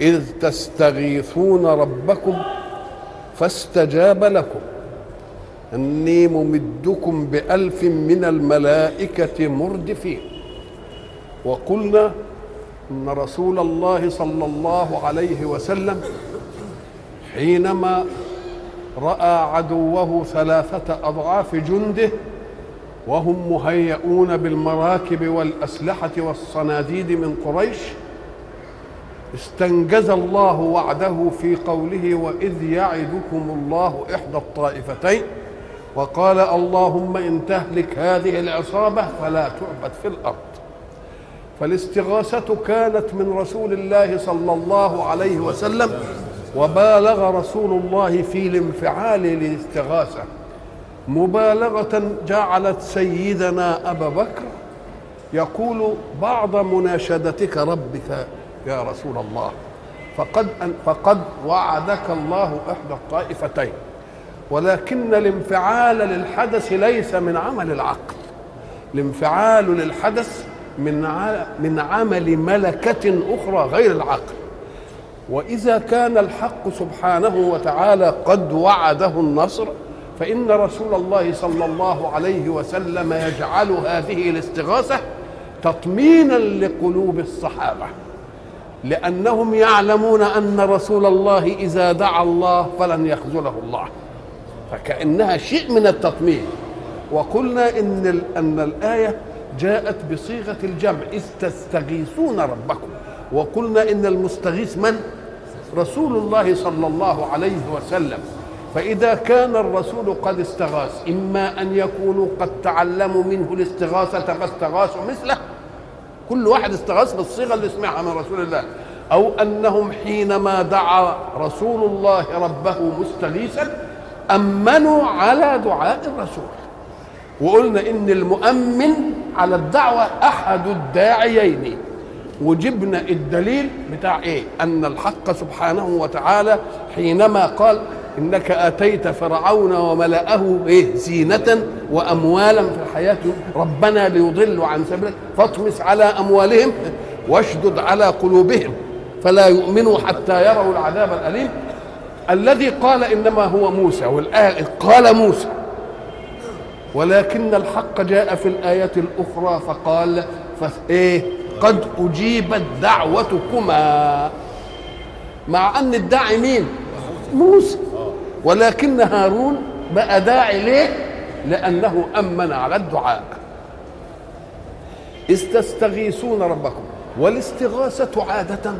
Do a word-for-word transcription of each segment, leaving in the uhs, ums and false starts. إذ تستغيثون ربكم فاستجاب لكم أني ممدكم بألف من الملائكة مردفين. وقلنا أن رسول الله صلى الله عليه وسلم حينما رأى عدوه ثلاثة أضعاف جنده وهم مهيئون بالمراكب والأسلحة والصناديد من قريش، استنجز الله وعده في قوله: وإذ يعدكم الله إحدى الطائفتين وقال اللهم إن تهلك هذه العصابة فلا تعبد في الأرض. فالاستغاثة كانت من رسول الله صلى الله عليه وسلم، وبالغ رسول الله في الانفعال للاستغاثة مبالغة جعلت سيدنا أبا بكر يقول بعض مناشدتك ربك يا رسول الله، فقد, فقد وعدك الله إحدى الطائفتين. ولكن الانفعال للحدث ليس من عمل العقل، الانفعال للحدث من من عمل ملكة أخرى غير العقل. وإذا كان الحق سبحانه وتعالى قد وعده النصر، فإن رسول الله صلى الله عليه وسلم يجعل هذه الاستغاثة تطمينا لقلوب الصحابة، لأنهم يعلمون أن رسول الله إذا دعا الله فلن يخذله الله، فكأنها شيء من التطمين. وقلنا إن, أن الآية جاءت بصيغة الجمع، إذ تستغيثون ربكم، وقلنا إن المستغيث من؟ رسول الله صلى الله عليه وسلم. فإذا كان الرسول قد استغاث، إما أن يكونوا قد تعلموا منه الاستغاثة فاستغاثوا مثله، كل واحد استغاث بالصيغة اللي سمعها من رسول الله، أو أنهم حينما دعا رسول الله ربه مستغيثا أمنوا على دعاء الرسول. وقلنا إن المؤمن على الدعوة أحد الداعيين، وجبنا الدليل بتاع إيه؟ أن الحق سبحانه وتعالى حينما قال: إنك أتيت فرعون وملأه إيه؟ زينة وأموالا في الحياة ربنا ليضلوا عن سبيلك فاطمس على أموالهم واشدد على قلوبهم فلا يؤمنوا حتى يروا العذاب الأليم. الذي قال إنما هو موسى، والآية قال موسى، ولكن الحق جاء في الآية الأخرى فقال إيه؟ قد أجيبت دعوتكما، مع أن الداعي مين؟ موسى. ولكن هارون بقى داعي ليه؟ لأنه أمن على الدعاء. استستغيثون ربكم، والاستغاثة عادة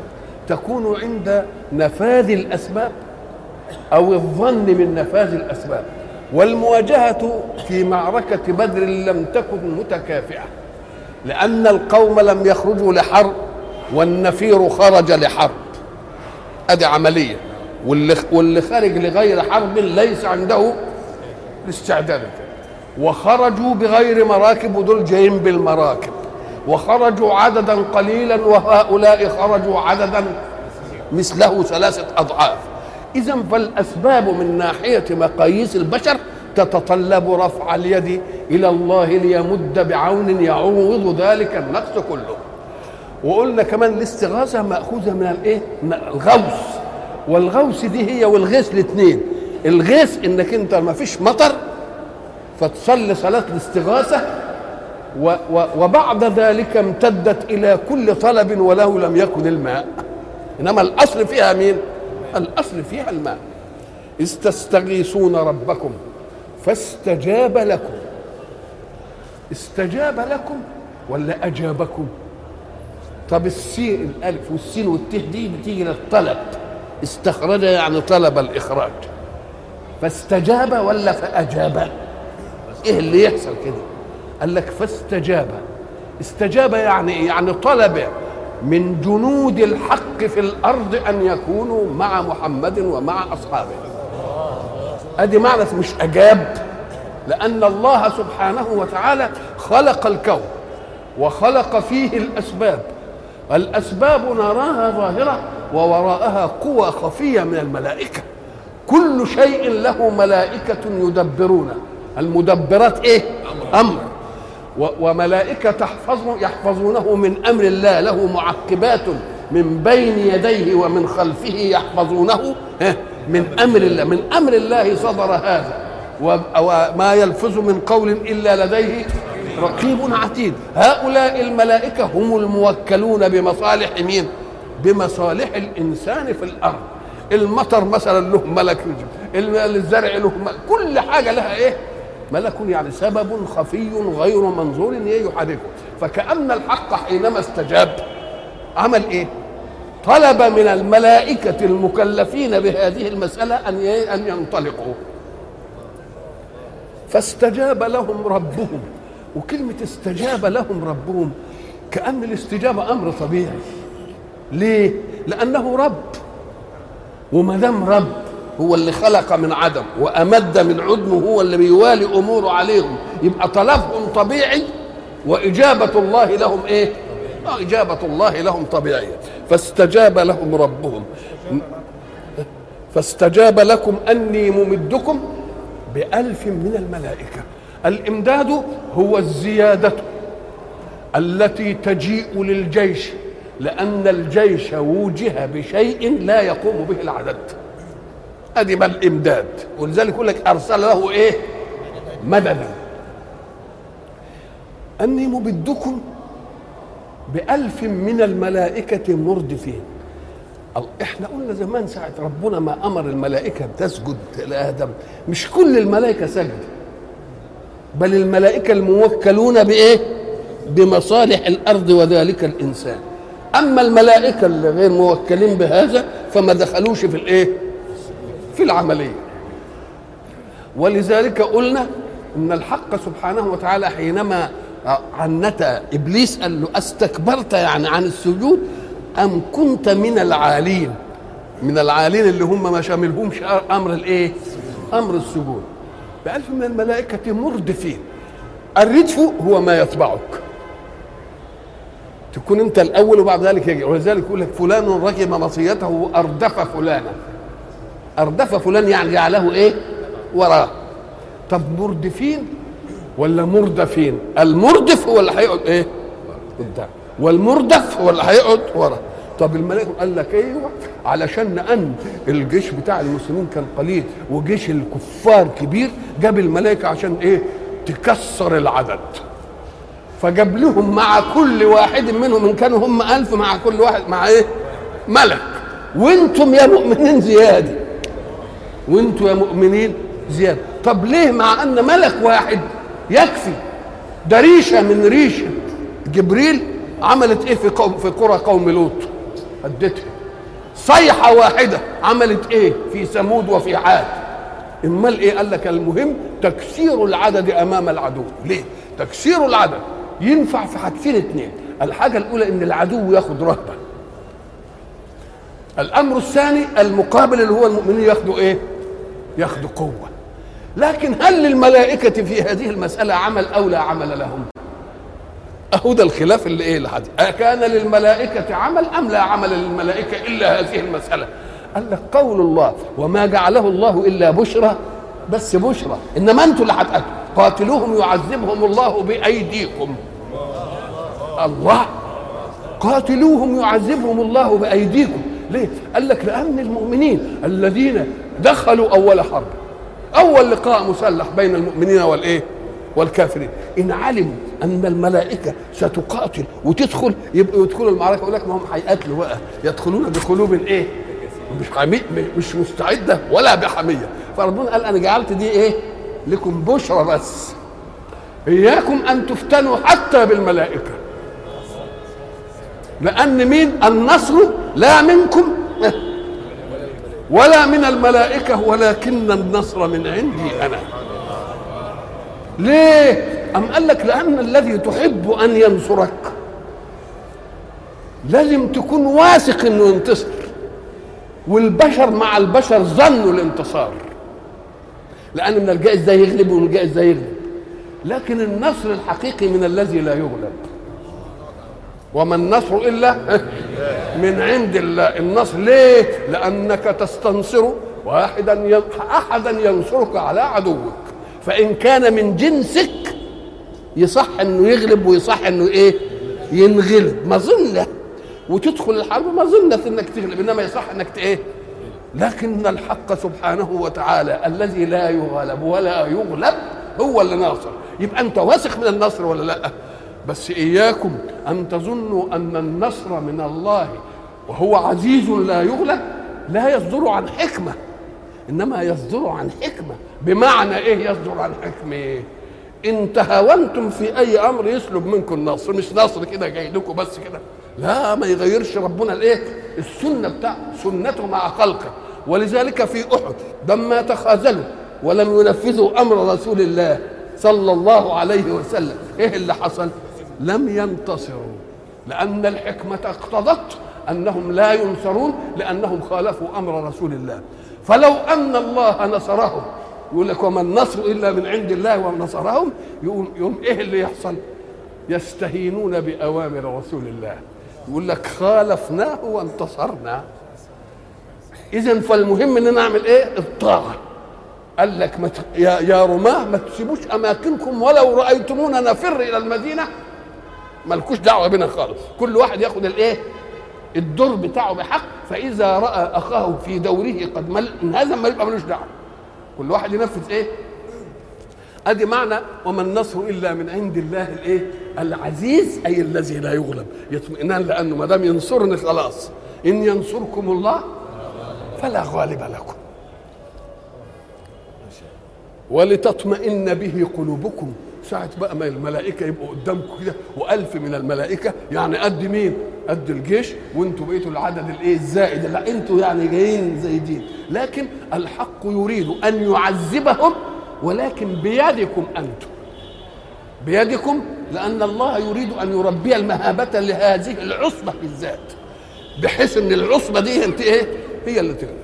تكون عند نفاذ الأسباب أو الظن من نفاذ الأسباب. والمواجهة في معركة بدر لم تكن متكافئة، لأن القوم لم يخرجوا لحرب والنفير خرج لحرب، أدي عملية، واللي خرج لغير حرب ليس عنده الاستعداد، وخرجوا بغير مراكب، ودول جايين بالمراكب، وخرجوا عددا قليلا وهؤلاء خرجوا عددا مثله ثلاثة أضعاف. إذا فالأسباب من ناحية مقاييس البشر تتطلب رفع اليد إلى الله ليمد بعون يعوض ذلك النقص كله. وقلنا كمان الاستغاثة مأخوذة من الإيه؟ من الغوث، والغوث دي هي والغيث الاثنين. الغيث انك انت ما فيش مطر فتصلي صلاة الاستغاثة، و و وبعد ذلك امتدت الى كل طلب ولو لم يكن الماء، انما الاصل فيها مين؟ الاصل فيها الماء. إذ تستغيثون ربكم فاستجاب لكم، استجاب لكم ولا اجابكم؟ طب السين الالف والسين والته دي بتيجي للطلب، استخرج يعني طلب الإخراج، فاستجاب ولا فأجاب؟ إيه اللي يحصل كده؟ قال لك فاستجاب. استجاب يعني يعني طلب من جنود الحق في الأرض أن يكونوا مع محمد ومع أصحابه. أدي معنى مش أجاب، لأن الله سبحانه وتعالى خلق الكون وخلق فيه الأسباب. الأسباب نراها ظاهرة ووراءها قوى خفية من الملائكة. كل شيء له ملائكة يدبرونه. المدبرات إيه؟ أمر. وملائكة تحفظ يحفظونه من أمر الله، له معقبات من بين يديه ومن خلفه يحفظونه من أمر الله. من أمر الله صدر هذا، وما يلفظ من قول إلا لديه رقيب عتيد. هؤلاء الملائكة هم الموكلون بمصالح مين؟ بمصالح الإنسان في الأرض. المطر مثلا له ملك يجيب، الزرع له ملك، كل حاجة لها إيه؟ ملك، يعني سبب خفي غير منظور يحركه. فكأن الحق حينما استجاب عمل إيه؟ طلب من الملائكة المكلفين بهذه المسألة أن أن ينطلقوا، فاستجاب لهم ربهم. وكلمة استجاب لهم ربهم كأن الاستجابة أمر طبيعي. ليه؟ لأنه رب، وما دام رب هو اللي خلق من عدم وأمد من عدم، هو اللي بيوالي أموره عليهم، يبقى طلبهم طبيعي وإجابة الله لهم إيه؟ آه إجابة الله لهم طبيعية. فاستجاب لهم ربهم، فاستجاب لكم أني ممدكم بألف من الملائكة. الإمداد هو الزيادة التي تجيء للجيش، لأن الجيش وجه بشيء لا يقوم به العدد. أدي ما الإمداد، ولذلك يقول لك أرسل له إيه؟ مددا. أني مبدكم بألف من الملائكة مردفين. احنا قلنا زمان ساعة ربنا ما أمر الملائكة بتسجد لآدم، مش كل الملائكة سجدوا، بل الملائكة الموكلون بإيه؟ بمصالح الأرض وذلك الإنسان. أما الملائكة اللي غير موكلين بهذا فما دخلوش في الإيه؟ في العملية. ولذلك قلنا إن الحق سبحانه وتعالى حينما عنت إبليس قال له أستكبرت يعني عن السجود أم كنت من العالين؟ من العالين اللي هم ما شاملهمش أمر الإيه؟ أمر السجود. بألف من الملائكة مردفين. الردف هو ما يتبعك، تكون انت الاول وبعد ذلك يجي. ولذلك يقول لك فلان ركب مطيته واردف فلانا. اردف فلان يعني جعله ايه؟ وراه. طب مردفين ولا مردفين؟ المردف هو اللي هيقعد ايه؟ قدام، والمردف هو اللي هيقعد وراه. طب الملائكه قال لك ايوه، علشان ان الجيش بتاع المسلمين كان قليل وجيش الكفار كبير، جاب الملائكه عشان ايه؟ تكسر العدد. فجاب لهم مع كل واحد منهم ان كانوا هم ألف مع كل واحد مع ايه؟ ملك. وانتم يا مؤمنين زياده، وانتم يا مؤمنين زياده. طب ليه مع ان ملك واحد يكفي؟ ده ريشه من ريشه جبريل عملت ايه في قوم في قرى قوم لوط؟ هدتها. صيحه واحده عملت ايه في ثمود وفي عاد؟ امال ايه؟ قال لك المهم تكسير العدد امام العدو. ليه تكسير العدد؟ ينفع في حاجتين اتنين. الحاجة الأولى إن العدو ياخد رهبة. الأمر الثاني المقابل اللي هو المؤمنين ياخدوا إيه؟ ياخدوا قوة. لكن هل للملائكة في هذه المسألة عمل أو لا عمل لهم؟ أهو ده الخلاف اللي إيه لحد. أكان للملائكة عمل أم لا عمل للملائكة إلا هذه المسألة؟ قال لك قول الله وما جعله الله إلا بشرى، بس بشرى، إنما أنتم اللي هتأتوا قاتلوهم يعذبهم الله بأيديكم. الله قاتلوهم يعذبهم الله بأيديكم. ليه؟ قال لك لأن المؤمنين الذين دخلوا أول حرب، أول لقاء مسلح بين المؤمنين والإيه؟ والكافرين، إن علموا أن الملائكة ستقاتل وتدخل يبقوا يدخلوا المعركة. يقول لك ما هم هيقاتلوا بقى، يدخلون بقلوب إيه؟ مش حمية، مش مستعدة ولا بحمية. فربنا قال أنا جعلت دي إيه؟ لكم بشرى بس، إياكم أن تفتنوا حتى بالملائكة، لأن مين؟ النصر لا منكم ولا من الملائكة ولكن النصر من عندي أنا. ليه؟ أم قال لك لأن الذي تحب أن ينصرك لازم تكون واثق انه ينتصر، والبشر مع البشر ظنوا الانتصار، لان من الجائز ده يغلب ومن الجائز ده يغلب، لكن النصر الحقيقي من الذي لا يغلب. وما النصر الا من عند الله. النصر ليه؟ لانك تستنصر واحدا احدا ينصرك على عدوك، فان كان من جنسك يصح انه يغلب ويصح انه ايه ينغلب، مظنه، وتدخل الحرب مظنه انك تغلب، انما يصح انك ايه. لكن الحق سبحانه وتعالى الذي لا يغلب ولا يغلب هو اللي ناصر. يبقى انت واثق من النصر ولا لا؟ بس اياكم ان تظنوا ان النصر من الله وهو عزيز لا يغلب، لا يصدر عن حكمه، انما يصدر عن حكمه. بمعنى ايه يصدر عن حكمه؟ إيه؟ ان تهاونتم في اي امر يسلب منكم النصر. مش نصر كده جاي لكم بس كده، لا، ما يغيرش ربنا الايه السنه بتاعته، سنته مع خلقه. ولذلك في احد لما تخاذلوا ولم ينفذوا امر رسول الله صلى الله عليه وسلم، ايه اللي حصل؟ لم ينتصروا، لان الحكمه اقتضت انهم لا ينصرون لانهم خالفوا امر رسول الله. فلو ان الله نصرهم، يقول لك وما النصر الا من عند الله، ونصرهم، يقوم يقوم ايه اللي يحصل؟ يستهينون باوامر رسول الله، يقول لك خالفناه وانتصرنا. اذا فالمهم ان نعمل ايه؟ الطاعه. قال لك مت... يا... يا رماه ما تسيبوش اماكنكم، ولو رايتمونا نفر الى المدينه، مالكوش دعوه بنا خالص، كل واحد ياخد الايه الدور بتاعه بحق. فاذا راى اخاه في دوره قد مل انهزم، ما يبقى ملوش دعوه، كل واحد ينفذ ايه. ادي معنى وما النصر الا من عند الله الايه العزيز، اي الذي لا يغلب. يطمئنان لانه ما دام ينصرني خلاص، ان ينصركم الله فلا غالب لكم ولتطمئن به قلوبكم. ساعة بقى ما الملائكة يبقوا قدامكم كده، وألف من الملائكة، يعني قد مين؟ قد الجيش، وانتوا بقيتوا العدد الايه الزائد، لا انتوا يعني جايين زايدين. لكن الحق يريد أن يعذبهم، ولكن بيدكم أنتم، بيدكم، لأن الله يريد أن يربي المهابة لهذه العصبة بالذات، بحيث أن العصبة دي انت ايه هي اللي تغلب.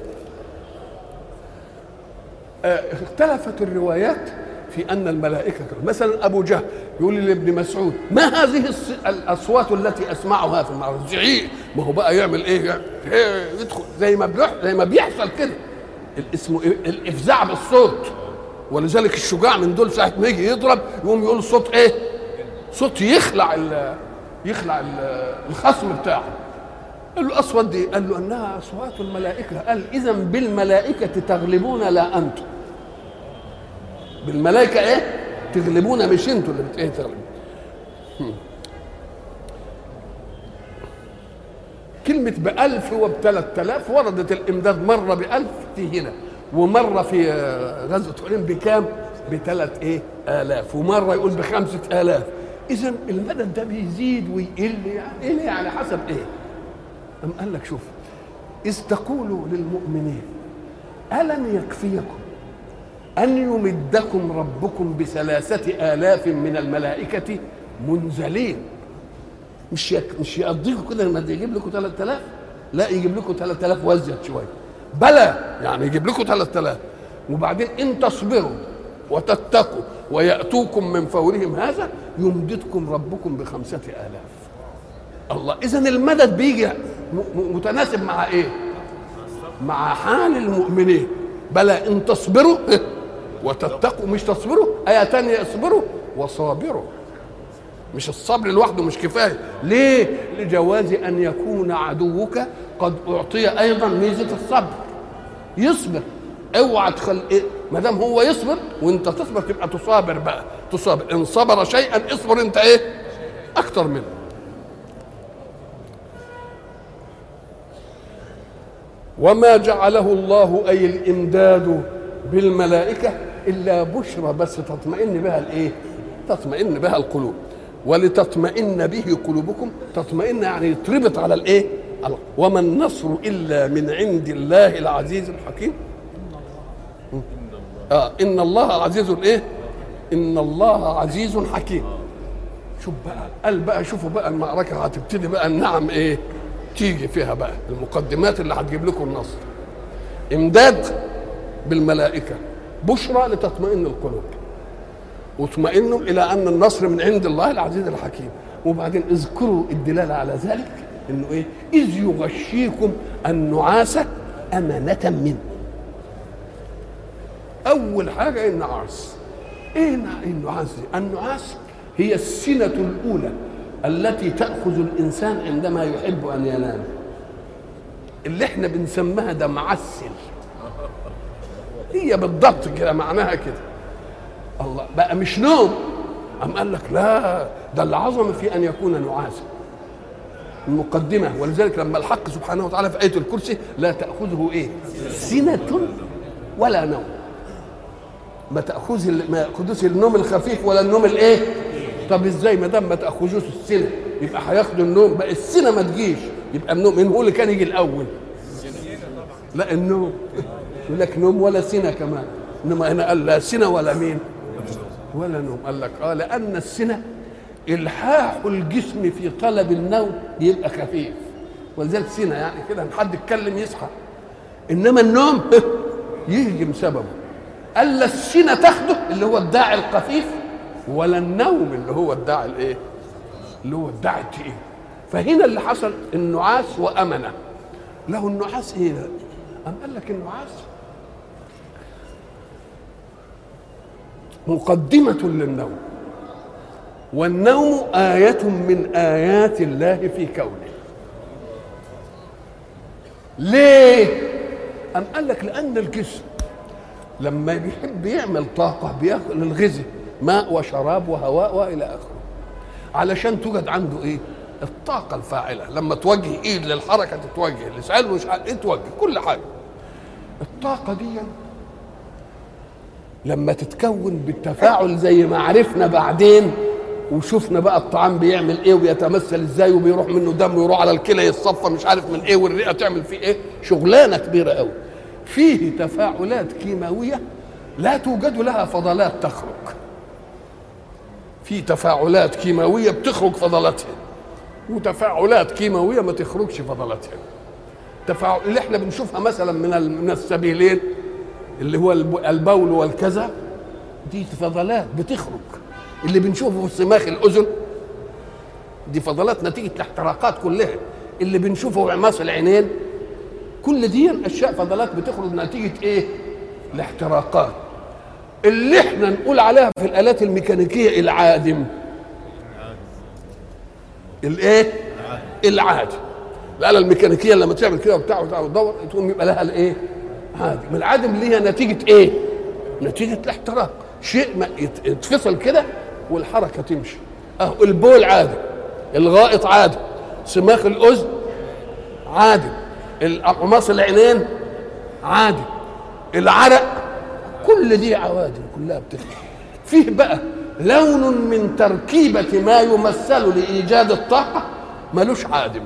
اختلفت الروايات في أن الملائكة، مثلا أبو جهل يقول لابن مسعود ما هذه الأصوات التي أسمعها في المعركة؟ زعيق، ما هو بقى يعمل إيه؟ يدخل زي ما زي ما بيحصل كده، اسمه الإفزاع بالصوت. ولذلك الشجاع من دول ساعة ما يجي يضرب يقوم يقول صوت إيه؟ صوت يخلع ال يخلع ال الخصم بتاعه. قال له الأصوات دي، قال له أنها أصوات الملائكة. قال إذا بالملائكة تغلبون لا أنتم، بالملائكة ايه تغلبون، مش انتوا اللي بت ايه تغلبون. كلمة بألف وبثلاث آلاف وردت الإمداد مرة بألف في هنا، ومرة في غزوة حنين بكام؟ بثلاث ايه آلاف، ومرة يقول بخمسة آلاف. إذا المدد ده بيزيد ويقل، يعني ايه على حسب ايه. أم قال لك شوف، إذ تقولوا للمؤمنين ألم يكفيكم أن يمدكم ربكم بثلاثة آلاف من الملائكة منزلين. مش مش يقضيكم كده لما يجيب لكم ثلاثة آلاف، لا، يجيب لكم ثلاثة آلاف وازيد شوية، بلى، يعني يجيب لكم ثلاثة آلاف. وبعدين إن تصبروا وتتقوا ويأتوكم من فورهم هذا يمددكم ربكم بخمسة آلاف. الله، إذا المدد بيجي متناسب مع إيه؟ مع حال المؤمنين. بلى إن تصبروا وتتقوا، مش تصبروا، آية تانية اصبروا وصابروا. مش الصبر لوحده مش كفاية، ليه؟ لجواز أن يكون عدوك قد أعطي أيضا ميزة الصبر، يصبر. اوعى تخل إيه؟ ما دام هو يصبر وأنت تصبر تبقى تصابر بقى، تصابر. إن صبر شيئا اصبر أنت إيه؟ أكتر منه. وما جعله الله أي الإمداد بالملائكة إلا بشرى، بس تطمئن بها الإيه؟ تطمئن بها القلوب. ولتطمئن به قلوبكم، تطمئن يعني تربط على الإيه؟ وما النصر إلا من عند الله العزيز الحكيم. آه إن الله عزيز الإيه؟ إن الله عزيز حكيم. شوف بقى، قال بقى شوفوا بقى المعركه هتبتدي بقى، النعم ايه تيجي فيها بقى، المقدمات اللي هتجيب لكم النصر. امداد بالملائكه، بشرى لتطمئن القلوب، واطمئنوا الى ان النصر من عند الله العزيز الحكيم. وبعدين اذكروا الدلاله على ذلك انه ايه، اذ يغشيكم النعاس امانه منه. اول حاجه النعاس، ايه النعاس دي؟ النعاس هي السنه الاولى التي تاخذ الانسان عندما يحب ان ينام، اللي احنا بنسميها ده معسل، هي بالضبط كده معناها كده. الله بقى مش نوم، قام قال لك لا، ده العظمه في ان يكون نعاسا. المقدمه، ولذلك لما الحق سبحانه وتعالى في ايه الكرسي لا تاخذه ايه سنه ولا نوم، ما تاخذ ما ياخذوش النوم الخفيف ولا النوم الايه. طب ازاي ما دام ما تاخذوش السنه يبقى هياخدوا النوم بقى؟ السنه ما تجيش، يبقى النوم مين هو اللي كان يجي الاول؟ لا النوم، يقول لك نوم ولا سنه كمان، انما هنا قال لا سنه ولا مين ولا نوم. قال لك اه لان السنه الحاح الجسم في طلب النوم بيبقى خفيف، ولذلك سنه يعني كده حد يتكلم يصحى، انما النوم يهجم سببه. قال لا السنه تاخده اللي هو الداعي الخفيف، ولا النوم اللي هو الداعي الايه اللي هو الداعي التقيل. فهنا اللي حصل النعاس وامنه له. النعاس ايه؟ قام قال لك النعاس مقدمة للنوم، والنوم آية من آيات الله في كونه. ليه؟ أم قال لك لأن الجسم لما بيحب يعمل طاقة بياخد الغذاء، ماء وشراب وهواء وإلى آخره، علشان توجد عنده إيه؟ الطاقة الفاعلة. لما توجه إيد للحركة تتوجه، لسعال وشعال اتوجه، كل حاجة. الطاقة دي لما تتكون بالتفاعل زي ما عرفنا بعدين وشفنا بقى الطعام بيعمل ايه وبيتمثل ازاي وبيروح منه دم ويروح على الكلى يتصفى مش عارف من ايه، والرئه تعمل فيه ايه، شغلانه كبيره قوي، فيه تفاعلات كيماويه لا توجد لها فضلات تخرج، في تفاعلات كيماويه بتخرج فضلاتها وتفاعلات كيماويه ما تخرجش فضلاتها. تفاعل اللي احنا بنشوفها مثلا من من السبيلين اللي هو البول والكذا، دي فضلات بتخرج. اللي بنشوفه في صماخ الاذن دي فضلات نتيجه الاحتراقات كلها. اللي بنشوفه في عماص العينين كل دي اشياء فضلات بتخرج نتيجه ايه؟ الاحتراقات. اللي احنا نقول عليها في الالات الميكانيكيه العادم، الايه العادم، الاله الميكانيكيه لما تعمل كده وبتاع وتدور تقوم يبقى لها الايه عادم. العادم ليها نتيجة ايه؟ نتيجة الاحتراق، شيء ما يتفصل كده والحركة تمشي. اهو البول عادم، الغائط عادم، صماخ الاذن عادم، اقماص العينين عادم، العرق، كل دي عوادم كلها بتفرق. فيه بقى لون من تركيبة ما يمثل لإيجاد الطاقة ملوش عادم.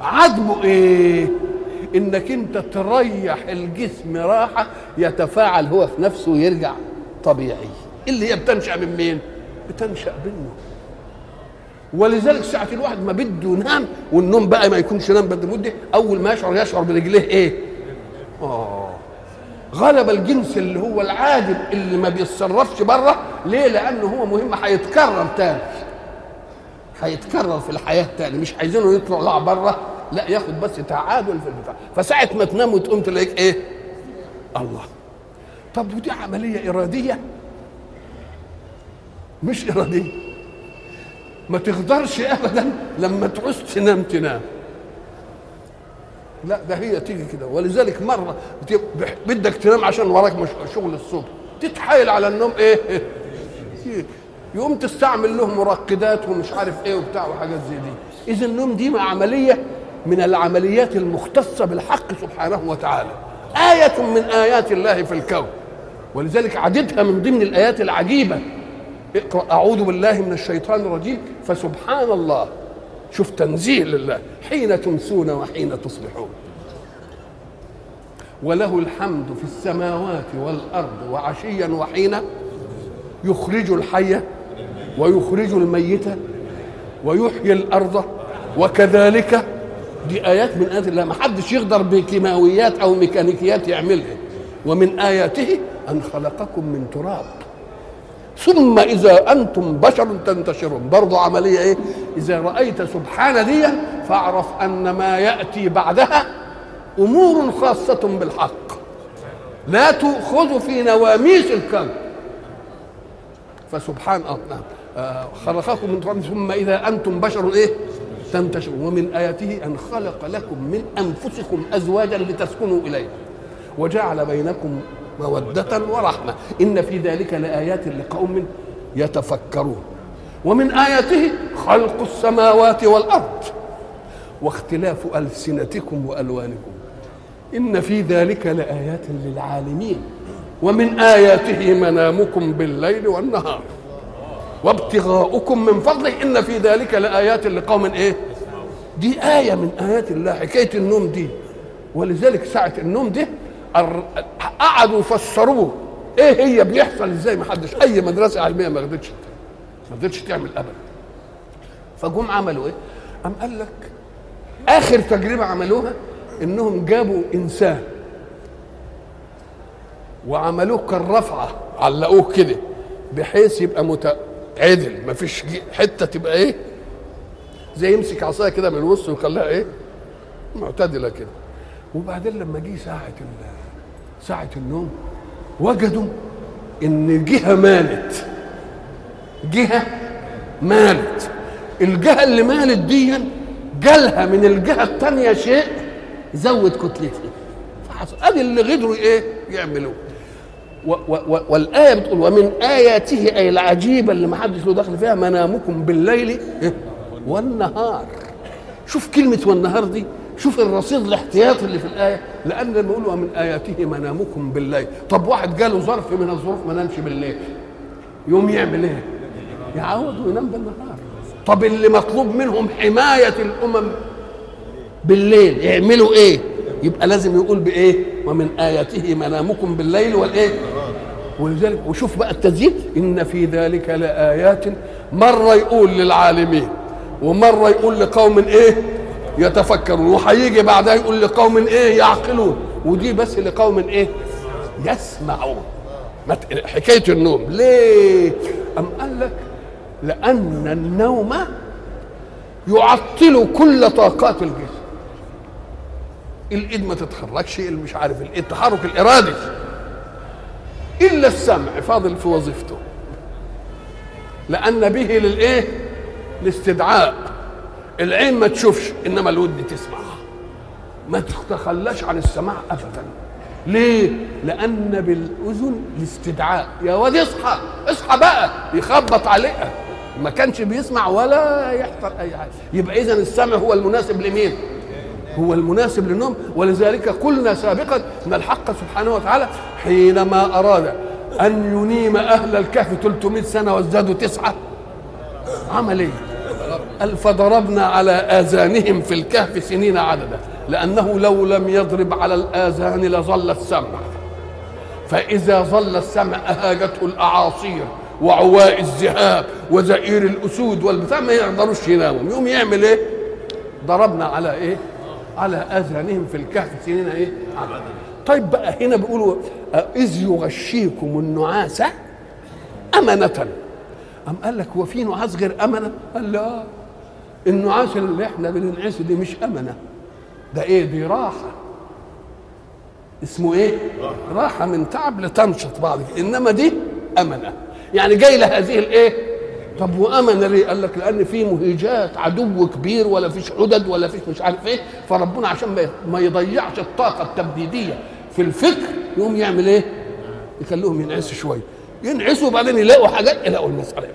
عدمه ايه؟ انك انت تريح الجسم راحه يتفاعل هو في نفسه ويرجع طبيعي، اللي هي بتنشا من مين؟ بتنشا منه. ولذلك ساعه الواحد ما بده ينام، والنوم بقى ما يكونش نام بده مده، اول ما يشعر يشعر برجليه ايه؟ اه غلب الجنس اللي هو العادم اللي ما بيتصرفش بره. ليه؟ لانه هو مهم، هيتكرر تاني، هيتكرر في الحياه تاني، مش عايزينه يطلع لا بره، لا ياخد بس تعادل في البتاع. فساعة ما تنام وتقوم تلاقيك ايه؟ الله. طب ودي عملية إرادية؟ مش إرادية، ما تقدرش أبدا لما تعوز تنام تنام، لا ده هي تيجي كده. ولذلك مرة بدك تنام عشان وراك شغل الصبح، تتحايل على النوم ايه؟ يقوم تستعمل له مرقدات ومش عارف ايه وبتاع وحاجات زي دي. إذا النوم دي عملية من العمليات المختصة بالحق سبحانه وتعالى، آية من آيات الله في الكون. ولذلك عددها من ضمن الآيات العجيبة. اقرأ أعوذ بالله من الشيطان الرجيم، فسبحان الله، شوف تنزيه لله، حين تمسون وحين تصبحون، وله الحمد في السماوات والأرض وعشيا وحين يخرج الحي ويخرج الميت ويحيي الارض وكذلك. دي ايات من ايات الله، ما حدش يقدر بكيماويات او ميكانيكيات يعملها. ومن اياته ان خلقكم من تراب ثم اذا انتم بشر تنتشرون. برضه عمليه ايه؟ اذا رايت سبحان دي فاعرف ان ما ياتي بعدها امور خاصه بالحق لا تؤخذ في نواميس الكون. فسبحان الله آه خلقكم من تراب ثم اذا انتم بشر ايه تنتشرون. ومن اياته ان خلق لكم من انفسكم ازواجا لتسكنوا اليها وجعل بينكم مودة ورحمة إن في ذلك لآيات لقوم يتفكرون. ومن آياته خلق السماوات والأرض واختلاف ألسنتكم وألوانكم إن في ذلك لآيات للعالمين. ومن آياته منامكم بالليل والنهار وابتغاؤكم من فضله إن في ذلك لآيات لقوم إيه؟ دي آية من آيات الله، حكاية النوم دي. ولذلك ساعة النوم دي قعدوا يفسروه ايه هي بيحصل ازاي، ما حدش اي مدرسه علميه ما قدرتش ما قدرتش تعمل ابدا. فجم عملوا ايه؟ قام قال لك اخر تجربه عملوها انهم جابوا انسان وعملوه كالرفعه، علقوه كده بحيث يبقى متعدل ما فيش حته تبقى ايه زي يمسك عصايه كده من الوسط ويخليها ايه معتدله كده. وبعدين لما جه ساعه ساعة النوم وجدوا ان جهة مالت جهة مالت الجهة اللي مالت دي جالها من الجهة الثانية شيء زود كتلتها، فحصل ادي اللي قدروا ايه يعملوه. والآية بتقول ومن آياته اي العجيبة اللي محدش له دخل فيها منامكم بالليل والنهار. شوف كلمة والنهار دي، شوف الرصيد الاحتياطي اللي في الآية، لأن بيقولوا من آياته منامكم بالليل. طب واحد جاله ظرف من الظروف ما نامش بالليل، يوم يعمل إيه؟ يعوض وينام بالنهار. طب اللي مطلوب منهم حماية الأمم بالليل يعملوا إيه؟ يبقى لازم يقول بإيه؟ ومن آياته منامكم بالليل والإيه؟ ولذلك وشوف بقى التزييد إن في ذلك لآيات، مرة يقول للعالمين ومرة يقول لقوم إيه؟ يتفكرون، وهيجي بعدها يقول لقوم ايه يعقلون، ودي بس لقوم ايه يسمعون. حكايه النوم ليه؟ ام قال لك لان النوم يعطل كل طاقات الجسم. الايد ما تتحركش، مش عارف الايد التحرك الارادي الا السمع فاضل في وظيفته لان به للايه الاستدعاء. العين ما تشوفش انما الود تسمع، ما تتخلاش عن السماع ابدا. ليه؟ لان بالاذن الاستدعاء، يا واد اصحى اصحى بقى، يخبط عليها ما كانش بيسمع ولا يحصل اي حاجه. يبقى اذا السمع هو المناسب لمين؟ هو المناسب للنوم. ولذلك قلنا سابقا ان الحق سبحانه وتعالى حينما اراد ان ينيم اهل الكهف ثلاثمائة سنه وازدادوا تسعه عمل ايه؟ قال فضربنا على آذانهم في الكهف سنين عددا، لأنه لو لم يضرب على الآذان لظل السمع، فإذا ظل السمع أهاجته الأعاصير وعواء الذهاب وزئير الأسود والبتاع ما يقدروش يناموا. يوم يعمل إيه؟ ضربنا على إيه؟ على آذانهم في الكهف سنين إيه؟ عددا. طيب بقى هنا بيقولوا إذ يغشيكم النعاس أمنة. قام قال لك هو في نعاس غير امنه؟ قال لا، النعاس اللي احنا بننعسه دي مش امنه، ده ايه؟ دي راحه. اسمه ايه؟ راحه من تعب لتنشط بعضك، انما دي امنه. يعني جاي لهذه الايه؟ طب وامنه ليه؟ قال لك لان في مهيجات عدو كبير ولا فيش عدد ولا فيش مش عارف ايه، فربنا عشان ما يضيعش الطاقه التبديديه في الفكر يقوم يعمل ايه؟ يخليهم ينعسوا شويه، ينعسوا وبعدين يلاقوا حاجات، يلاقوا المسألة.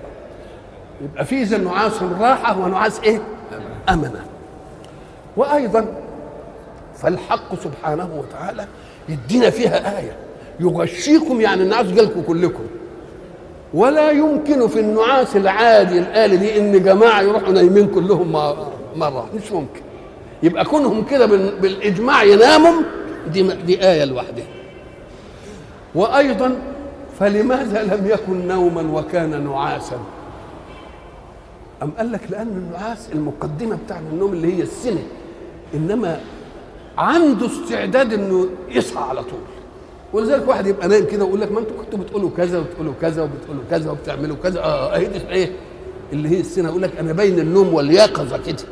يبقى في إذا نعاس راحة ونعاس إيه؟ أمنة. وأيضا فالحق سبحانه وتعالى يدينا فيها آية يغشيكم، يعني النعاس جالكم كلكم. ولا يمكن في النعاس العادي الآلي دي إن جماعة يروحوا نايمين كلهم مرة، مش ممكن. يبقى كونهم كده بالإجماع يناموا دي, دي آية لوحدها. وأيضا فلماذا لم يكن نوما وكان نعاسا؟ أم قال لك لأن النعاس المقدمة بتاع النوم اللي هي السنة، إنما عنده استعداد إنه يصحى على طول. ولذلك واحد يبقى نايم كده ويقول لك ما أنتوا كنتوا بتقولوا كذا وبتقولوا كذا وبتقولوا كذا وبتعملوا كذا، أه أهي دي إيه؟ اللي هي السنة. يقول لك أنا بين النوم واليقظة كده،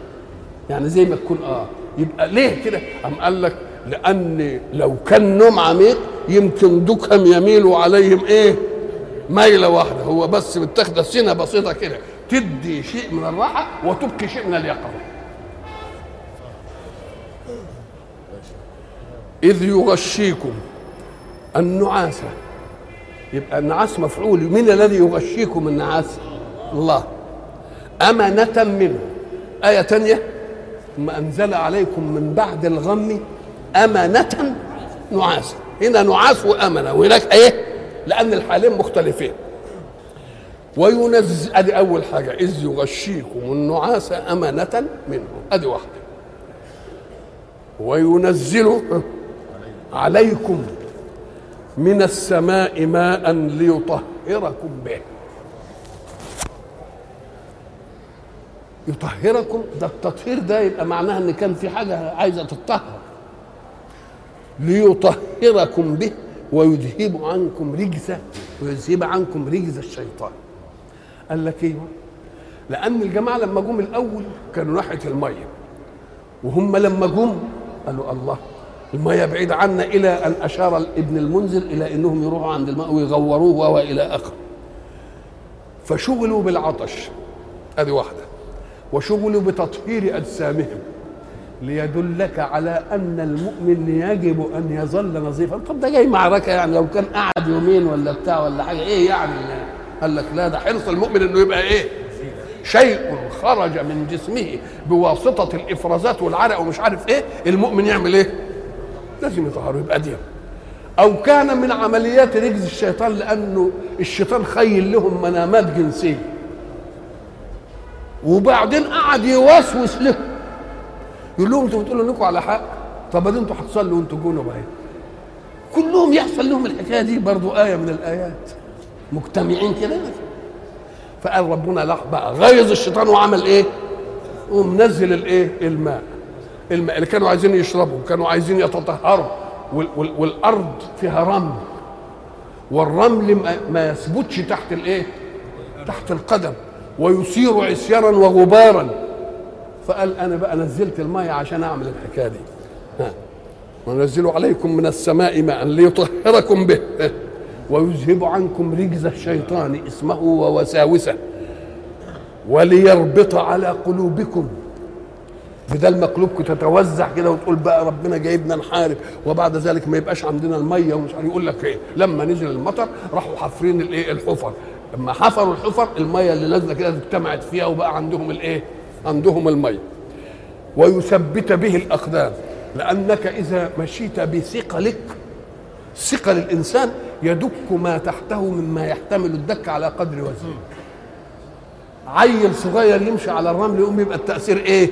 يعني زي ما تكون أه يبقى ليه كده؟ أم قال لك لأن لو كان نوم عميق يمكن دكهم يميلوا عليهم إيه؟ ميلة واحدة، هو بس بتاخد سنة بسيطة كده تدي شيء من الراحة وتبقي شيء من اليقظة. إذ يغشيكم النعاس، يبقى النعاس مفعول، من الذي يغشيكم النعاس؟ الله. أمنة منه، آية تانية، ثم أنزل عليكم من بعد الغم أمنة نعاسا. هنا نعاس وأمنة، وهناك إيه؟ لأن الحالين مختلفين. وينزل، ادي اول حاجه، اذ يغشيكم النعاس امنه منه، ادي واحده. وينزل عليكم من السماء ماء ليطهركم به. يطهركم، ده التطهير ده يبقى معناها ان كان في حاجه عايزه تتطهر. ليطهركم به ويذهب عنكم رجزه، ويذهب عنكم رجز الشيطان. قال لك ايه؟ لان الجماعه لما جم الاول كانوا ناحيه الميه، وهم لما جم قالوا الله الميه بعيده عنا، الى ان اشار ابن المنذر الى انهم يروحوا عند الماء ويغوروه والى اخره. فشغلوا بالعطش، ادي واحده. وشغلوا بتطهير اجسامهم، ليدلك على ان المؤمن يجب ان يظل نظيفا. طب ده جاي معركه يعني، لو كان قعد يومين ولا بتاع ولا حاجه ايه يعني؟ قال لك لا، ده حرص المؤمن انه يبقى ايه؟ شيء خرج من جسمه بواسطه الافرازات والعرق ومش عارف ايه، المؤمن يعمل ايه؟ لازم يطهره، يبقى دي او كان من عمليات رجز الشيطان، لانه الشيطان خيل لهم منامات جنسيه، وبعدين قعد يوسوس لهم يقول لهم انتوا بتقولوا انكم على حق، طب ده انتوا هتصلوا وانتوا جونوا بقى، كلهم يحصل لهم الحكايه دي، برضو ايه من الايات، مجتمعين كده. فقال ربنا لحظه غيظ الشيطان وعمل ايه؟ ومنزل الايه؟ الماء. الماء اللي كانوا عايزين يشربوا، كانوا عايزين يتطهروا، والارض فيها رمل، والرمل ما يثبتش تحت الايه؟ تحت القدم، ويصير عصيانا وغبارا. فقال انا بقى نزلت الماء عشان اعمل الحكايه دي. ها، ونزلوا عليكم من السماء ماء ليطهركم به ويذهب عنكم رجز الشيطان اسمه ووساوسه وليربط على قلوبكم. بدل ما قلوبكم تتوزع كده وتقول بقى ربنا جايبنا نحارب وبعد ذلك ما يبقاش عندنا الميه ومش عارف، يقول لك ايه؟ لما نزل المطر راحوا حافرين الايه؟ الحفر. لما حفروا الحفر الميه اللي نازله كده اجتمعت فيها وبقى عندهم الايه؟ عندهم الميه. ويثبت به الاقدام، لانك اذا مشيت بثقلك، ثقل الانسان يدك ما تحته مما يحتمل الدك على قدر وزنه. عيل صغير يمشي على الرمل يقوم يبقى التأثير ايه؟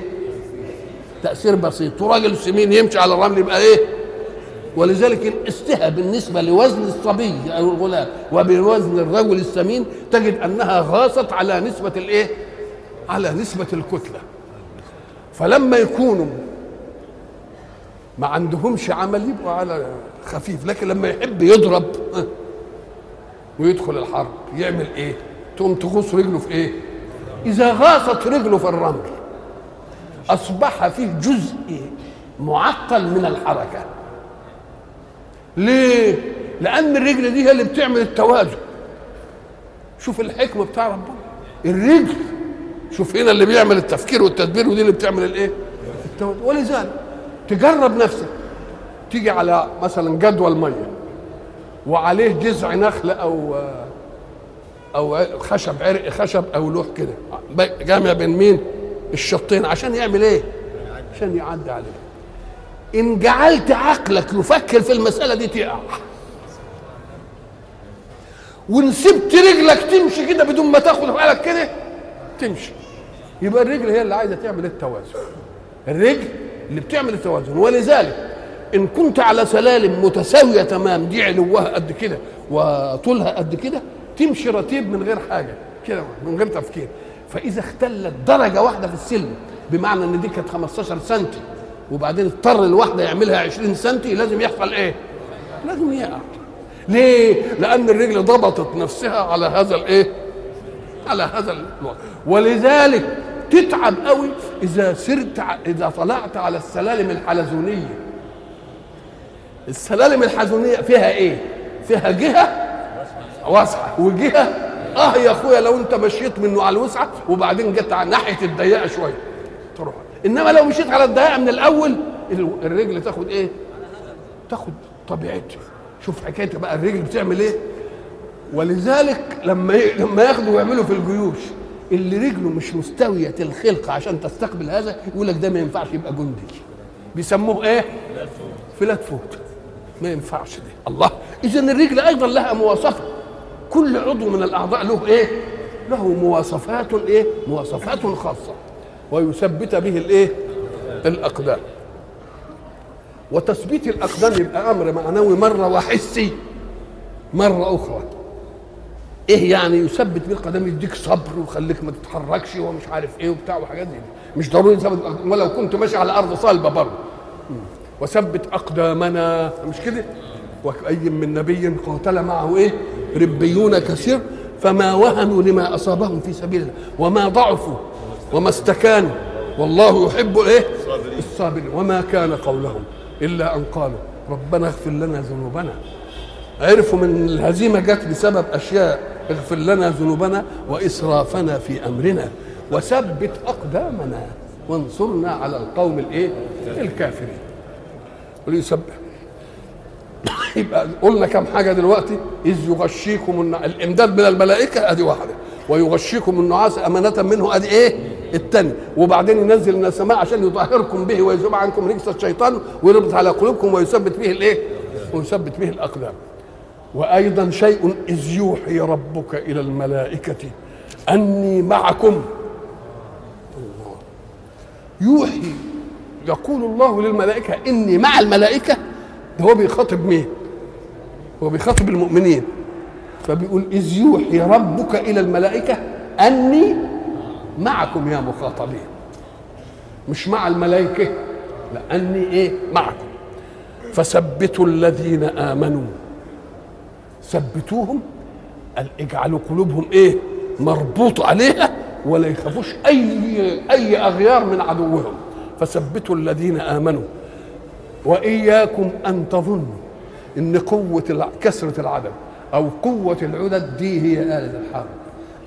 تأثير بسيط. وراجل سمين يمشي على الرمل يبقى ايه؟ ولذلك الاستهى بالنسبة لوزن الصبي او الغلام وبوزن الرجل السمين تجد انها غاصت على نسبة الايه؟ على نسبة الكتلة. فلما يكونوا ما عندهمش عمل يبقوا على خفيف، لكن لما يحب يضرب ويدخل الحرب يعمل ايه؟ تقوم تغوص رجله في ايه؟ اذا غاصت رجله في الرمل اصبح فيه جزء معطل من الحركه. ليه؟ لان الرجل دي هي اللي بتعمل التوازن. شوف الحكمه بتاع ربنا، الرجل شوف هنا اللي بيعمل التفكير والتدبير، ودي اللي بتعمل الايه؟ التوازن. ولذلك تجرب نفسك تيجي على مثلا جدول ميه وعليه جذع نخل او او خشب، عرق خشب او لوح كده جامع بين مين؟ الشطين، عشان يعمل ايه؟ عشان يعدي عليه. ان جعلت عقلك يفكر في المساله دي تقع، وان سبت رجلك تمشي كده بدون ما تاخد بالك كده تمشي، يبقى الرجل هي اللي عايزه تعمل التوازن، الرجل اللي بتعمل التوازن. ولذلك إن كنت على سلالم متساوية تمام، دي علوها قد كده وطولها قد كده، تمشي رتيب من غير حاجة كده من غير تفكير. فاذا اختلت درجه واحده في السلم، بمعنى ان دي كانت خمستاشر سنتي وبعدين اضطر الواحده يعملها عشرين سنتي، لازم يحصل ايه؟ لازم يقع. ليه؟ لان الرجل ضبطت نفسها على هذا الايه؟ على هذا الوقت. ولذلك تتعب قوي اذا سرت ع... اذا طلعت على السلالم الحلزونيه. السلالم الحلزونيه فيها ايه؟ فيها جهه واسعه وجهه اه يا اخويا لو انت مشيت منه على الوسعه وبعدين جت على ناحيه الضيقه شويه تروح، انما لو مشيت على الضيقه من الاول الرجل تاخد ايه؟ تاخد طبيعتها. شوف حكايه بقى الرجل بتعمل ايه؟ ولذلك لما لما ياخدوا ويعملوا في الجيوش اللي رجله مش مستويه الخلق عشان تستقبل هذا يقول لك ده ما ينفعش يبقى جندي، بيسموه ايه؟ فلات فوت، ما ينفعش ده. الله، اذا الرجل ايضا لها مواصفه، كل عضو من الاعضاء له ايه؟ له مواصفات ايه؟ مواصفات خاصه ويثبت به الايه؟ الاقدام. وتثبيت الاقدام يبقى امر معنوي مره وحسي مره اخرى. ايه يعني يثبت بيه القدم؟ يديك صبر ويخليك ما تتحركش ومش عارف ايه وبتاع وحاجات دي، مش ضروري تثبت الأقدام ولو كنت ماشي على ارض صلبه برضه. وثبت اقدامنا، مش كده؟ وكأي من نبي قاتل معه ايه؟ ربيون كثير فما وهنوا لما اصابهم في سبيل الله وما ضعفوا وما استكانوا والله يحب ايه؟ الصابرين. وما كان قولهم الا ان قالوا ربنا اغفر لنا ذنوبنا. عرفوا من الهزيمه جت بسبب اشياء، اغفر لنا ذنوبنا واسرافنا في امرنا وثبت اقدامنا وانصرنا على القوم الايه؟ الكافرين. وليسبح. يبقى قلنا كم حاجه دلوقتي، اذ يغشيكم النع... الامداد من الملائكه ادي واحده، ويغشيكم النعاس امانه منه ادي ايه؟ الثاني، وبعدين ينزل من السماء عشان يطهركم به ويذوب عنكم رجس الشيطان ويربط على قلوبكم ويثبت به الايه؟ ويثبت به الاقدام. وايضا شيء اذ يوحي ربك الى الملائكه اني معكم. الله يوحي، يقول الله للملائكه اني مع الملائكه، هو بيخاطب مين؟ هو بيخاطب المؤمنين، فبيقول اذ يوحي ربك الى الملائكه اني معكم يا مخاطبين، مش مع الملائكه، لاني ايه؟ معكم. فثبتوا الذين امنوا، ثبتوهم، اجعلوا قلوبهم ايه؟ مربوطه عليها ولا يخافوش اي اي اغيار من عدوهم. فثبتوا الذين امنوا واياكم ان تظنوا ان قوه كثره العدد او قوه العدد دي هي آلة الحرب.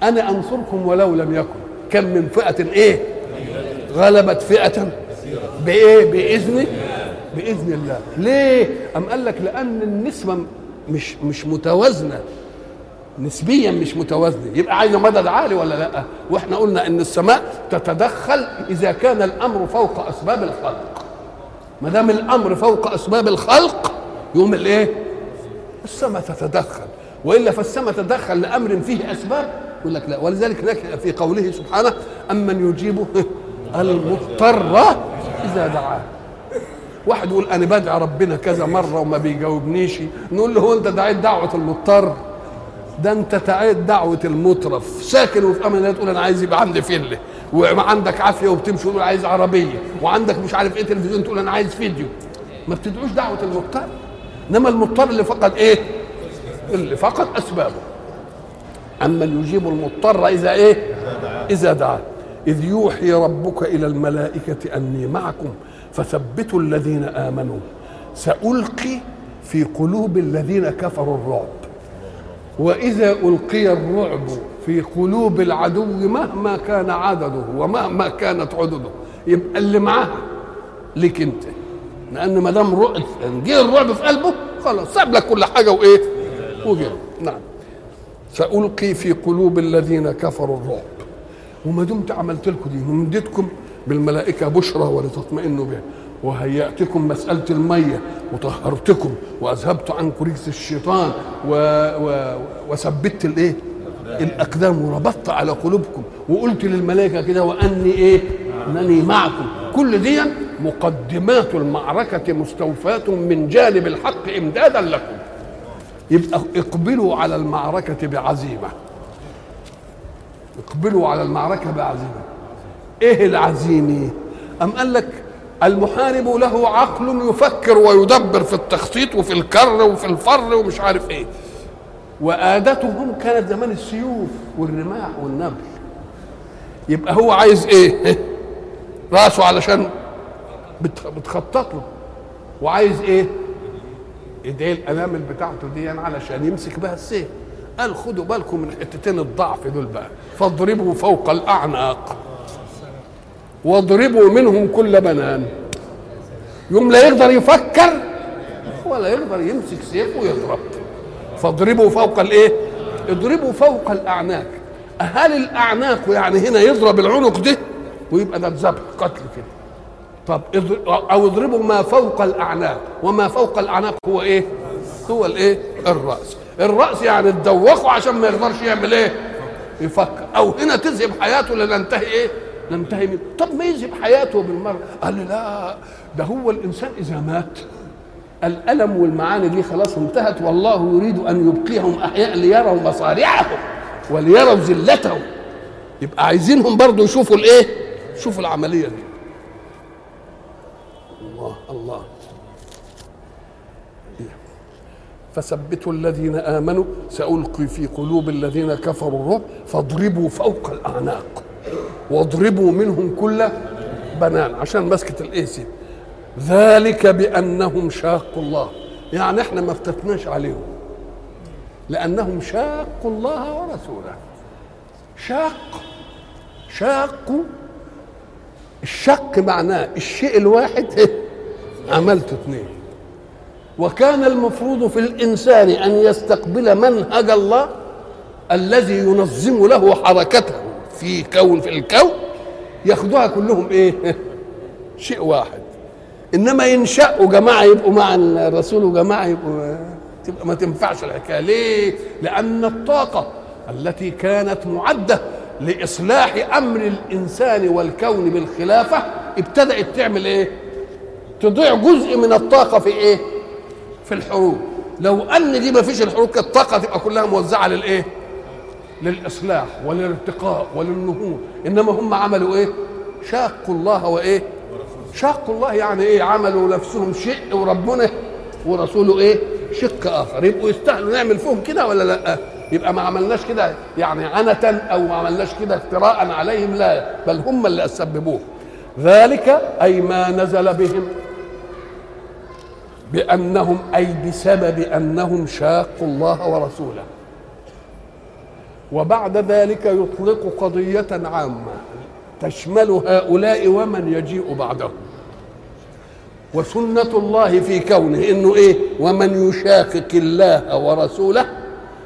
انا انصركم ولو لم يكن كم من فئه ايه؟ غلبت فئه بايه؟ باذن باذن الله. ليه؟ ام قال لك لان النسبه مش مش متوازنه، نسبيا مش متوازنه، يبقى عايزه مدد عالي ولا لا؟ واحنا قلنا ان السماء تتدخل اذا كان الامر فوق اسباب الخلق. ما دام الامر فوق اسباب الخلق يقوم الايه؟ السماء تتدخل، والا فالسماء تتدخل لامر فيه اسباب يقول لك لا. ولذلك هناك في قوله سبحانه امن يجيب المضطر اذا دعاه. واحد يقول انا بدعي ربنا كذا مره وما بيجاوبنيش، نقول له هو انت دعيت دعوه المضطر؟ ده انت دعيت دعوه المترف ساكن وفي امان الله، تقول انا عايز يبقى عندي فله، وعندك عافيه وبتمشي تقول عايز عربيه، وعندك مش عارف ايه تلفزيون تقول انا عايز فيديو، ما بتدعوش دعوه المضطر. انما المضطر اللي فقد ايه؟ اللي فقد اسبابه. اما اللي يجيب المضطر اذا ايه؟ اذا دعاه. اذ يوحي ربك الى الملائكه اني معكم فثبتوا الذين امنوا سألقي في قلوب الذين كفروا الرعب واذا القي الرعب في قلوب العدو مهما كان عدده ومهما كانت عدده. يبقى اللي معاها ليك انت، لان ما دام رعب جه الرعب في قلبه خلاص ساب لك كل حاجه وايه؟ وجرب. نعم، سألقي في قلوب الذين كفروا الرعب. وما دمت عملت لكم دي ومديتكم بالملائكه بشرى ولتطمئنوا بها وهيأتكم مساله الميه وطهرتكم واذهبت عنكم رجس الشيطان و... و... وثبتت الايه؟ الاقدام وربطت على قلوبكم وقلت للملائكه كده واني ايه؟ انني معكم. كل دي مقدمات المعركه مستوفاه من جانب الحق امدادا لكم. يبقى اقبلوا على المعركه بعزيمه. اقبلوا على المعركة بعزيمة. ايه العزيمة؟ أم قال لك المحارب له عقل يفكر ويدبر في التخطيط وفي الكر وفي الفر ومش عارف ايه. وآدتهم كانت زمان السيوف والرماح والنبل. يبقى هو عايز ايه؟ راسه علشان بتخطط له، وعايز ايه؟ ايديه الانامل بتاعته دي علشان يمسك بها السيف. قال خدوا بالكم من حتتين الضعف دول بقى، فاضربوا فوق الاعناق واضربوا منهم كل بنان. يوم لا يقدر يفكر ولا يقدر يمسك سيفه ويضرب. فاضربوا فوق الايه؟ اضربوا فوق الاعناق. هل الاعناق يعني هنا يضرب العنق ده ويبقى ده ذبح قتل كده؟ طب او اضربوا ما فوق الاعناق، وما فوق الاعناق هو ايه؟ هو الايه؟ الراس. الراس يعني تدوخه عشان ما يقدرش يعمل ايه؟ يفكر. او هنا تذهب حياته لننتهي ايه؟ ننتهي منه. طب ما يذهب حياته بالمره. قال لا، ده هو الانسان اذا مات الالم والمعاني دي خلاص انتهت، والله يريد ان يبقيهم احياء ليروا مصارعهم وليروا ذلتهم. يبقى عايزينهم برضو يشوفوا الايه؟ شوفوا العمليه دي. الله الله. فثبتوا الذين امنوا سألقي في قلوب الذين كفروا الرعب فاضربوا فوق الاعناق واضربوا منهم كل بنان، عشان مسكت الاسم. ذلك بانهم شاقوا الله، يعني احنا ما افتتناش عليهم لانهم شاقوا الله ورسوله. شاق شاقوا، الشق معناه الشيء الواحد عملته اثنين. وكان المفروض في الانسان ان يستقبل منهج الله الذي ينظم له حركته في كون في الكون، ياخدوها كلهم ايه؟ شيء واحد. انما ينشأوا جماعه يبقوا مع الرسول وجماعه يبقوا، تبقى ما تنفعش الحكايه. ليه؟ لان الطاقه التي كانت معده لاصلاح امر الانسان والكون بالخلافه ابتدأت تعمل ايه؟ تضيع جزء من الطاقه في ايه؟ في الحروب. لو ان دي ما فيش الحروب كانت الطاقه تبقى كلها موزعه للايه؟ للاصلاح وللارتقاء وللنهوض. انما هم عملوا ايه؟ شاقوا الله وايه؟ شاقوا الله يعني ايه؟ عملوا نفسهم شق وربنا ورسوله ايه؟ شق اخر. يبقوا يستاهلوا نعمل فيهم كده ولا لا؟ يبقى ما عملناش كده يعني عنة، او ما عملناش كده افتراء عليهم، لا، بل هم اللي اسببوه. ذلك اي ما نزل بهم بانهم اي بسبب انهم شاقوا الله ورسوله. وبعد ذلك يطلق قضية عامة تشمل هؤلاء ومن يجيء بعدهم. وسنة الله في كونه انه ايه؟ ومن يشاقق الله ورسوله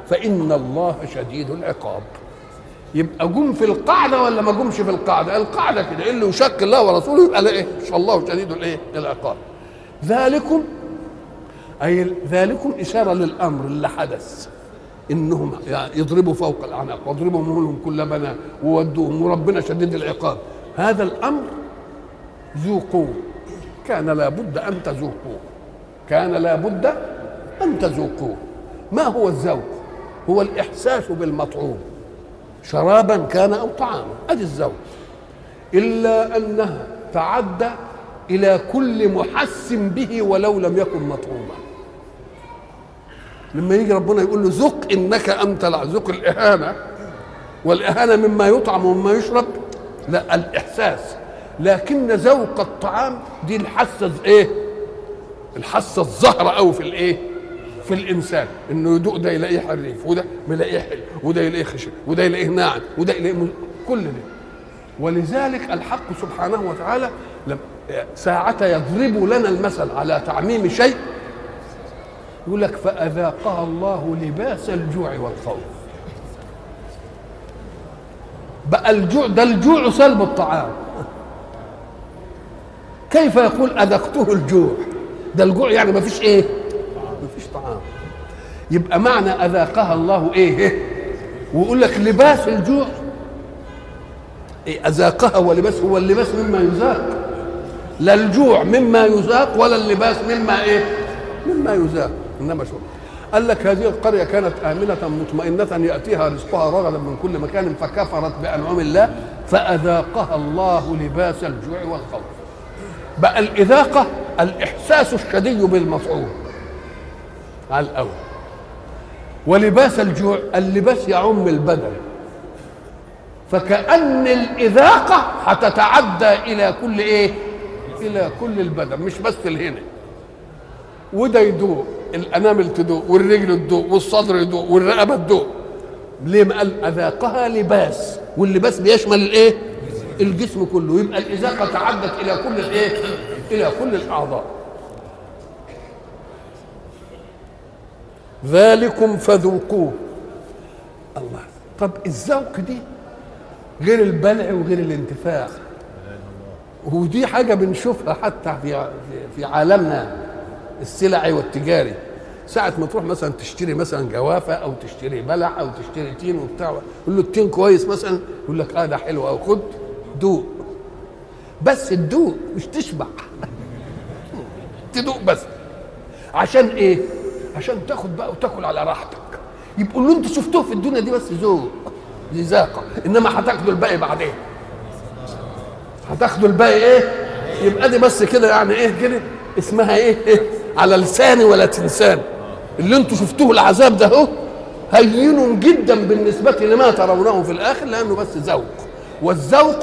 فان الله شديد العقاب. يبقى جم في القاعدة ولا ما جمش في القاعدة؟ القاعدة كده، اللي يشاق الله ورسوله يبقى لا ايه؟ ان شاء الله شديد الايه؟ العقاب. ذلكم اي ذلكم اشارة للامر اللي حدث، انهم يعني يضربوا فوق الاعناق واضربوا منهم كل بنان وودوهم وربنا شديد العقاب. هذا الامر ذوقوه، كان لابد ان تذوقوه، كان لابد ان تذوقوه. ما هو الذوق؟ هو الاحساس بالمطعوم شرابا كان او طعاما، ادي الذوق. الا انها تعدى الى كل محس به ولو لم يكن مطعوما. لما يجي ربنا يقول له ذق انك انت ذق الاهانه، والاهانه مما يطعم ومما يشرب، لا، الاحساس. لكن ذوق الطعام دي الحاسه ايه؟ الحاسه الزهره او في الايه؟ في الانسان، انه يدوق ده يلاقيه حريف، وده يلاقيه حلو، وده يلاقيه خشن، وده يلاقيه ناعم، وده يلاقيه مز... كل ده. ولذلك الحق سبحانه وتعالى ساعة يضرب لنا المثل على تعميم شيء يقول لك فأذاقها الله لباس الجوع والخوف. بقى الجوع ده، الجوع سلب الطعام. كيف يقول أذقته الجوع؟ ده الجوع يعني ما فيش ايه؟ ما فيش طعام. يبقى معنى أذاقها الله ايه؟ ويقول لك لباس الجوع إيه؟ أذاقها ولباس، هو اللباس مما يذاق، لا الجوع مما يذاق ولا اللباس مما ايه؟ مما يزاق. انما شو قال لك هذه القرية كانت آمنة مطمئنة يأتيها رزقها رغدا من كل مكان فكفرت بأنعم الله فأذاقها الله لباس الجوع والخوف. بقى الإذاقة الإحساس الشديد بالمفعول على الأول، ولباس الجوع اللباس يعم البدن، فكأن الإذاقة هتتعدى إلى كل إيه؟ إلى كل البدن، مش بس الهنا. وده يدوق، الأنامل تدوق، والرجل تدوق، والصدر يدوق، والرقبة تدوق. ليه؟ ما قال أذاقها لباس، واللباس بيشمل الإيه؟ الجسم كله. يبقى الإذاقة تعدت إلى كل الإيه؟ إلى كل الأعضاء. ذلكم فذوقوه. الله، طب الذوق دي غير البلع وغير الانتفاع، ودي حاجة بنشوفها حتى في في عالمنا السلعي والتجاري. ساعة ما تروح مثلا تشتري مثلا جوافة أو تشتري بلع أو تشتري تين وبتاع، يقول له التين كويس مثلا، يقول لك آه ده حلو، أو خد دوق، بس تدوق مش تشبع تدوق بس. عشان إيه؟ عشان تاخد بقى وتاكل على راحتك. يبقوا اللي أنتوا شفتوه في الدنيا دي بس ذوق، ذاقة، إنما هتاخدوا الباقي بعدين. هتاخدوا الباقي إيه؟ يبقى دي بس كده يعني إيه كده؟ اسمها إيه؟ إيه؟ على لساني ولا تنساني. اللي انتوا شفتوه العذاب ده اهو هين جدا بالنسبه لما ترونه في الاخر، لانه بس ذوق، والذوق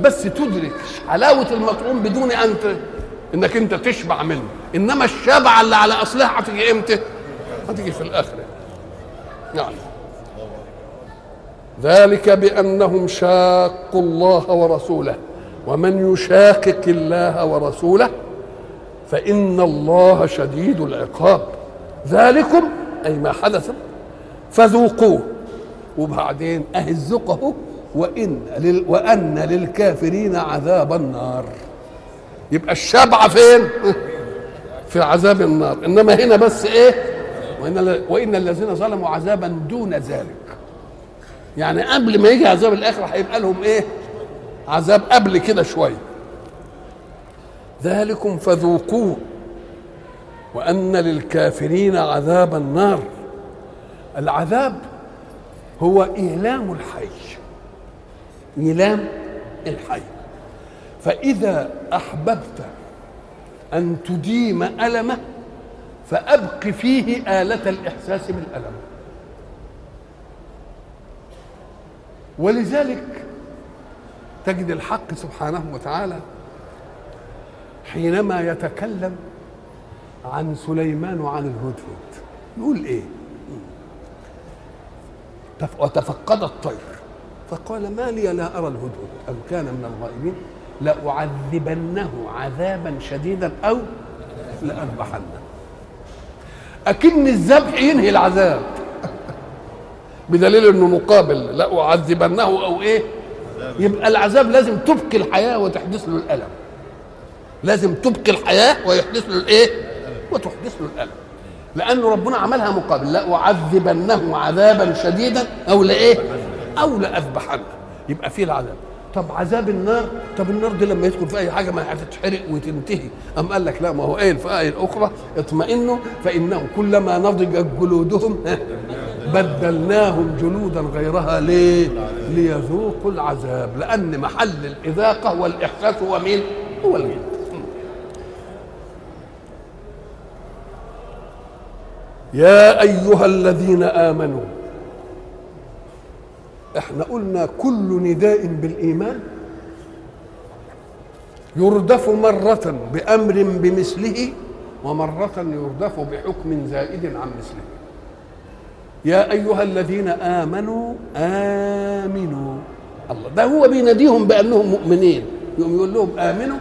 بس تدرك حلاوه المطعوم بدون انت انك انت تشبع منه، انما الشبع اللي على اصلها هتيجي امتى؟ هتيجي في الاخر. نعم. ذلك بانهم شاقوا الله ورسوله، ومن يشاقق الله ورسوله فإن الله شديد العقاب. ذلكم أي ما حدث فذوقوه، وبعدين أهزقه وإن لل وأن للكافرين عذاب النار. يبقى الشبع فين؟ في عذاب النار، إنما هنا بس إيه؟ وإن, وإن الذين ظلموا عذابا دون ذلك، يعني قبل ما يجي عذاب الآخرة هيبقى لهم إيه؟ عذاب قبل كده شوية. ذلكم فذوقوه وأن للكافرين عذاب النار. العذاب هو إيلام الحي، إيلام الحي. فإذا أحببت أن تديم ألمه فأبق فيه آلة الإحساس بالألم. ولذلك تجد الحق سبحانه وتعالى حينما يتكلم عن سليمان وعن الهدهد يقول ايه؟ وتفقد الطير فقال ما لي لا ارى الهدهد ام كان من الغائبين لاعذبنه عذابا شديدا او لاذبحنه. اكن الذبح ينهي العذاب بدليل انه مقابل، لاعذبنه او ايه؟ يبقى العذاب لازم تبقي الحياه وتحدث له الالم، لازم تبقي الحياة ويحدث له الايه؟ وتحدث له الألم، لأن ربنا عملها مقابل، لأعذبنه عذابا شديدا أو لإيه؟ أو لأذبحنه. يبقى فيه العذاب. طب عذاب النار، طب النار دي لما يدخل في أي حاجة ما هتتحرق وتنتهي، أم قال لك لا، ما هو قايل في آية أخرى اطمئنوا فإنه كلما نضجت جلودهم بدلناهم جلودا غيرها ليه؟ ليذوقوا العذاب، لأن محل الإذاقة والإحساس هو مين؟ هو الجلد. يا أيها الذين آمنوا، احنا قلنا كل نداء بالإيمان يردف مرة بأمر بمثله ومرة يردف بحكم زائد عن مثله. يا أيها الذين آمنوا آمنوا، الله ده هو بيناديهم بأنهم مؤمنين، يقوم يقول لهم آمنوا.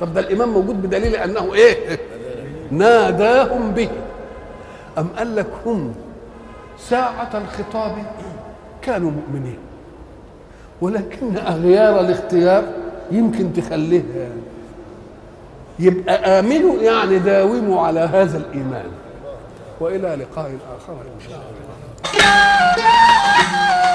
طب ده الإمام موجود بدليل أنه إيه؟ ناداهم به. أم قال لك هم ساعة الخطاب كانوا مؤمنين، ولكن أغيار الاختيار يمكن تخليها يعني. يبقى آمنوا يعني داوموا على هذا الإيمان. وإلى لقاء آخر إن شاء الله.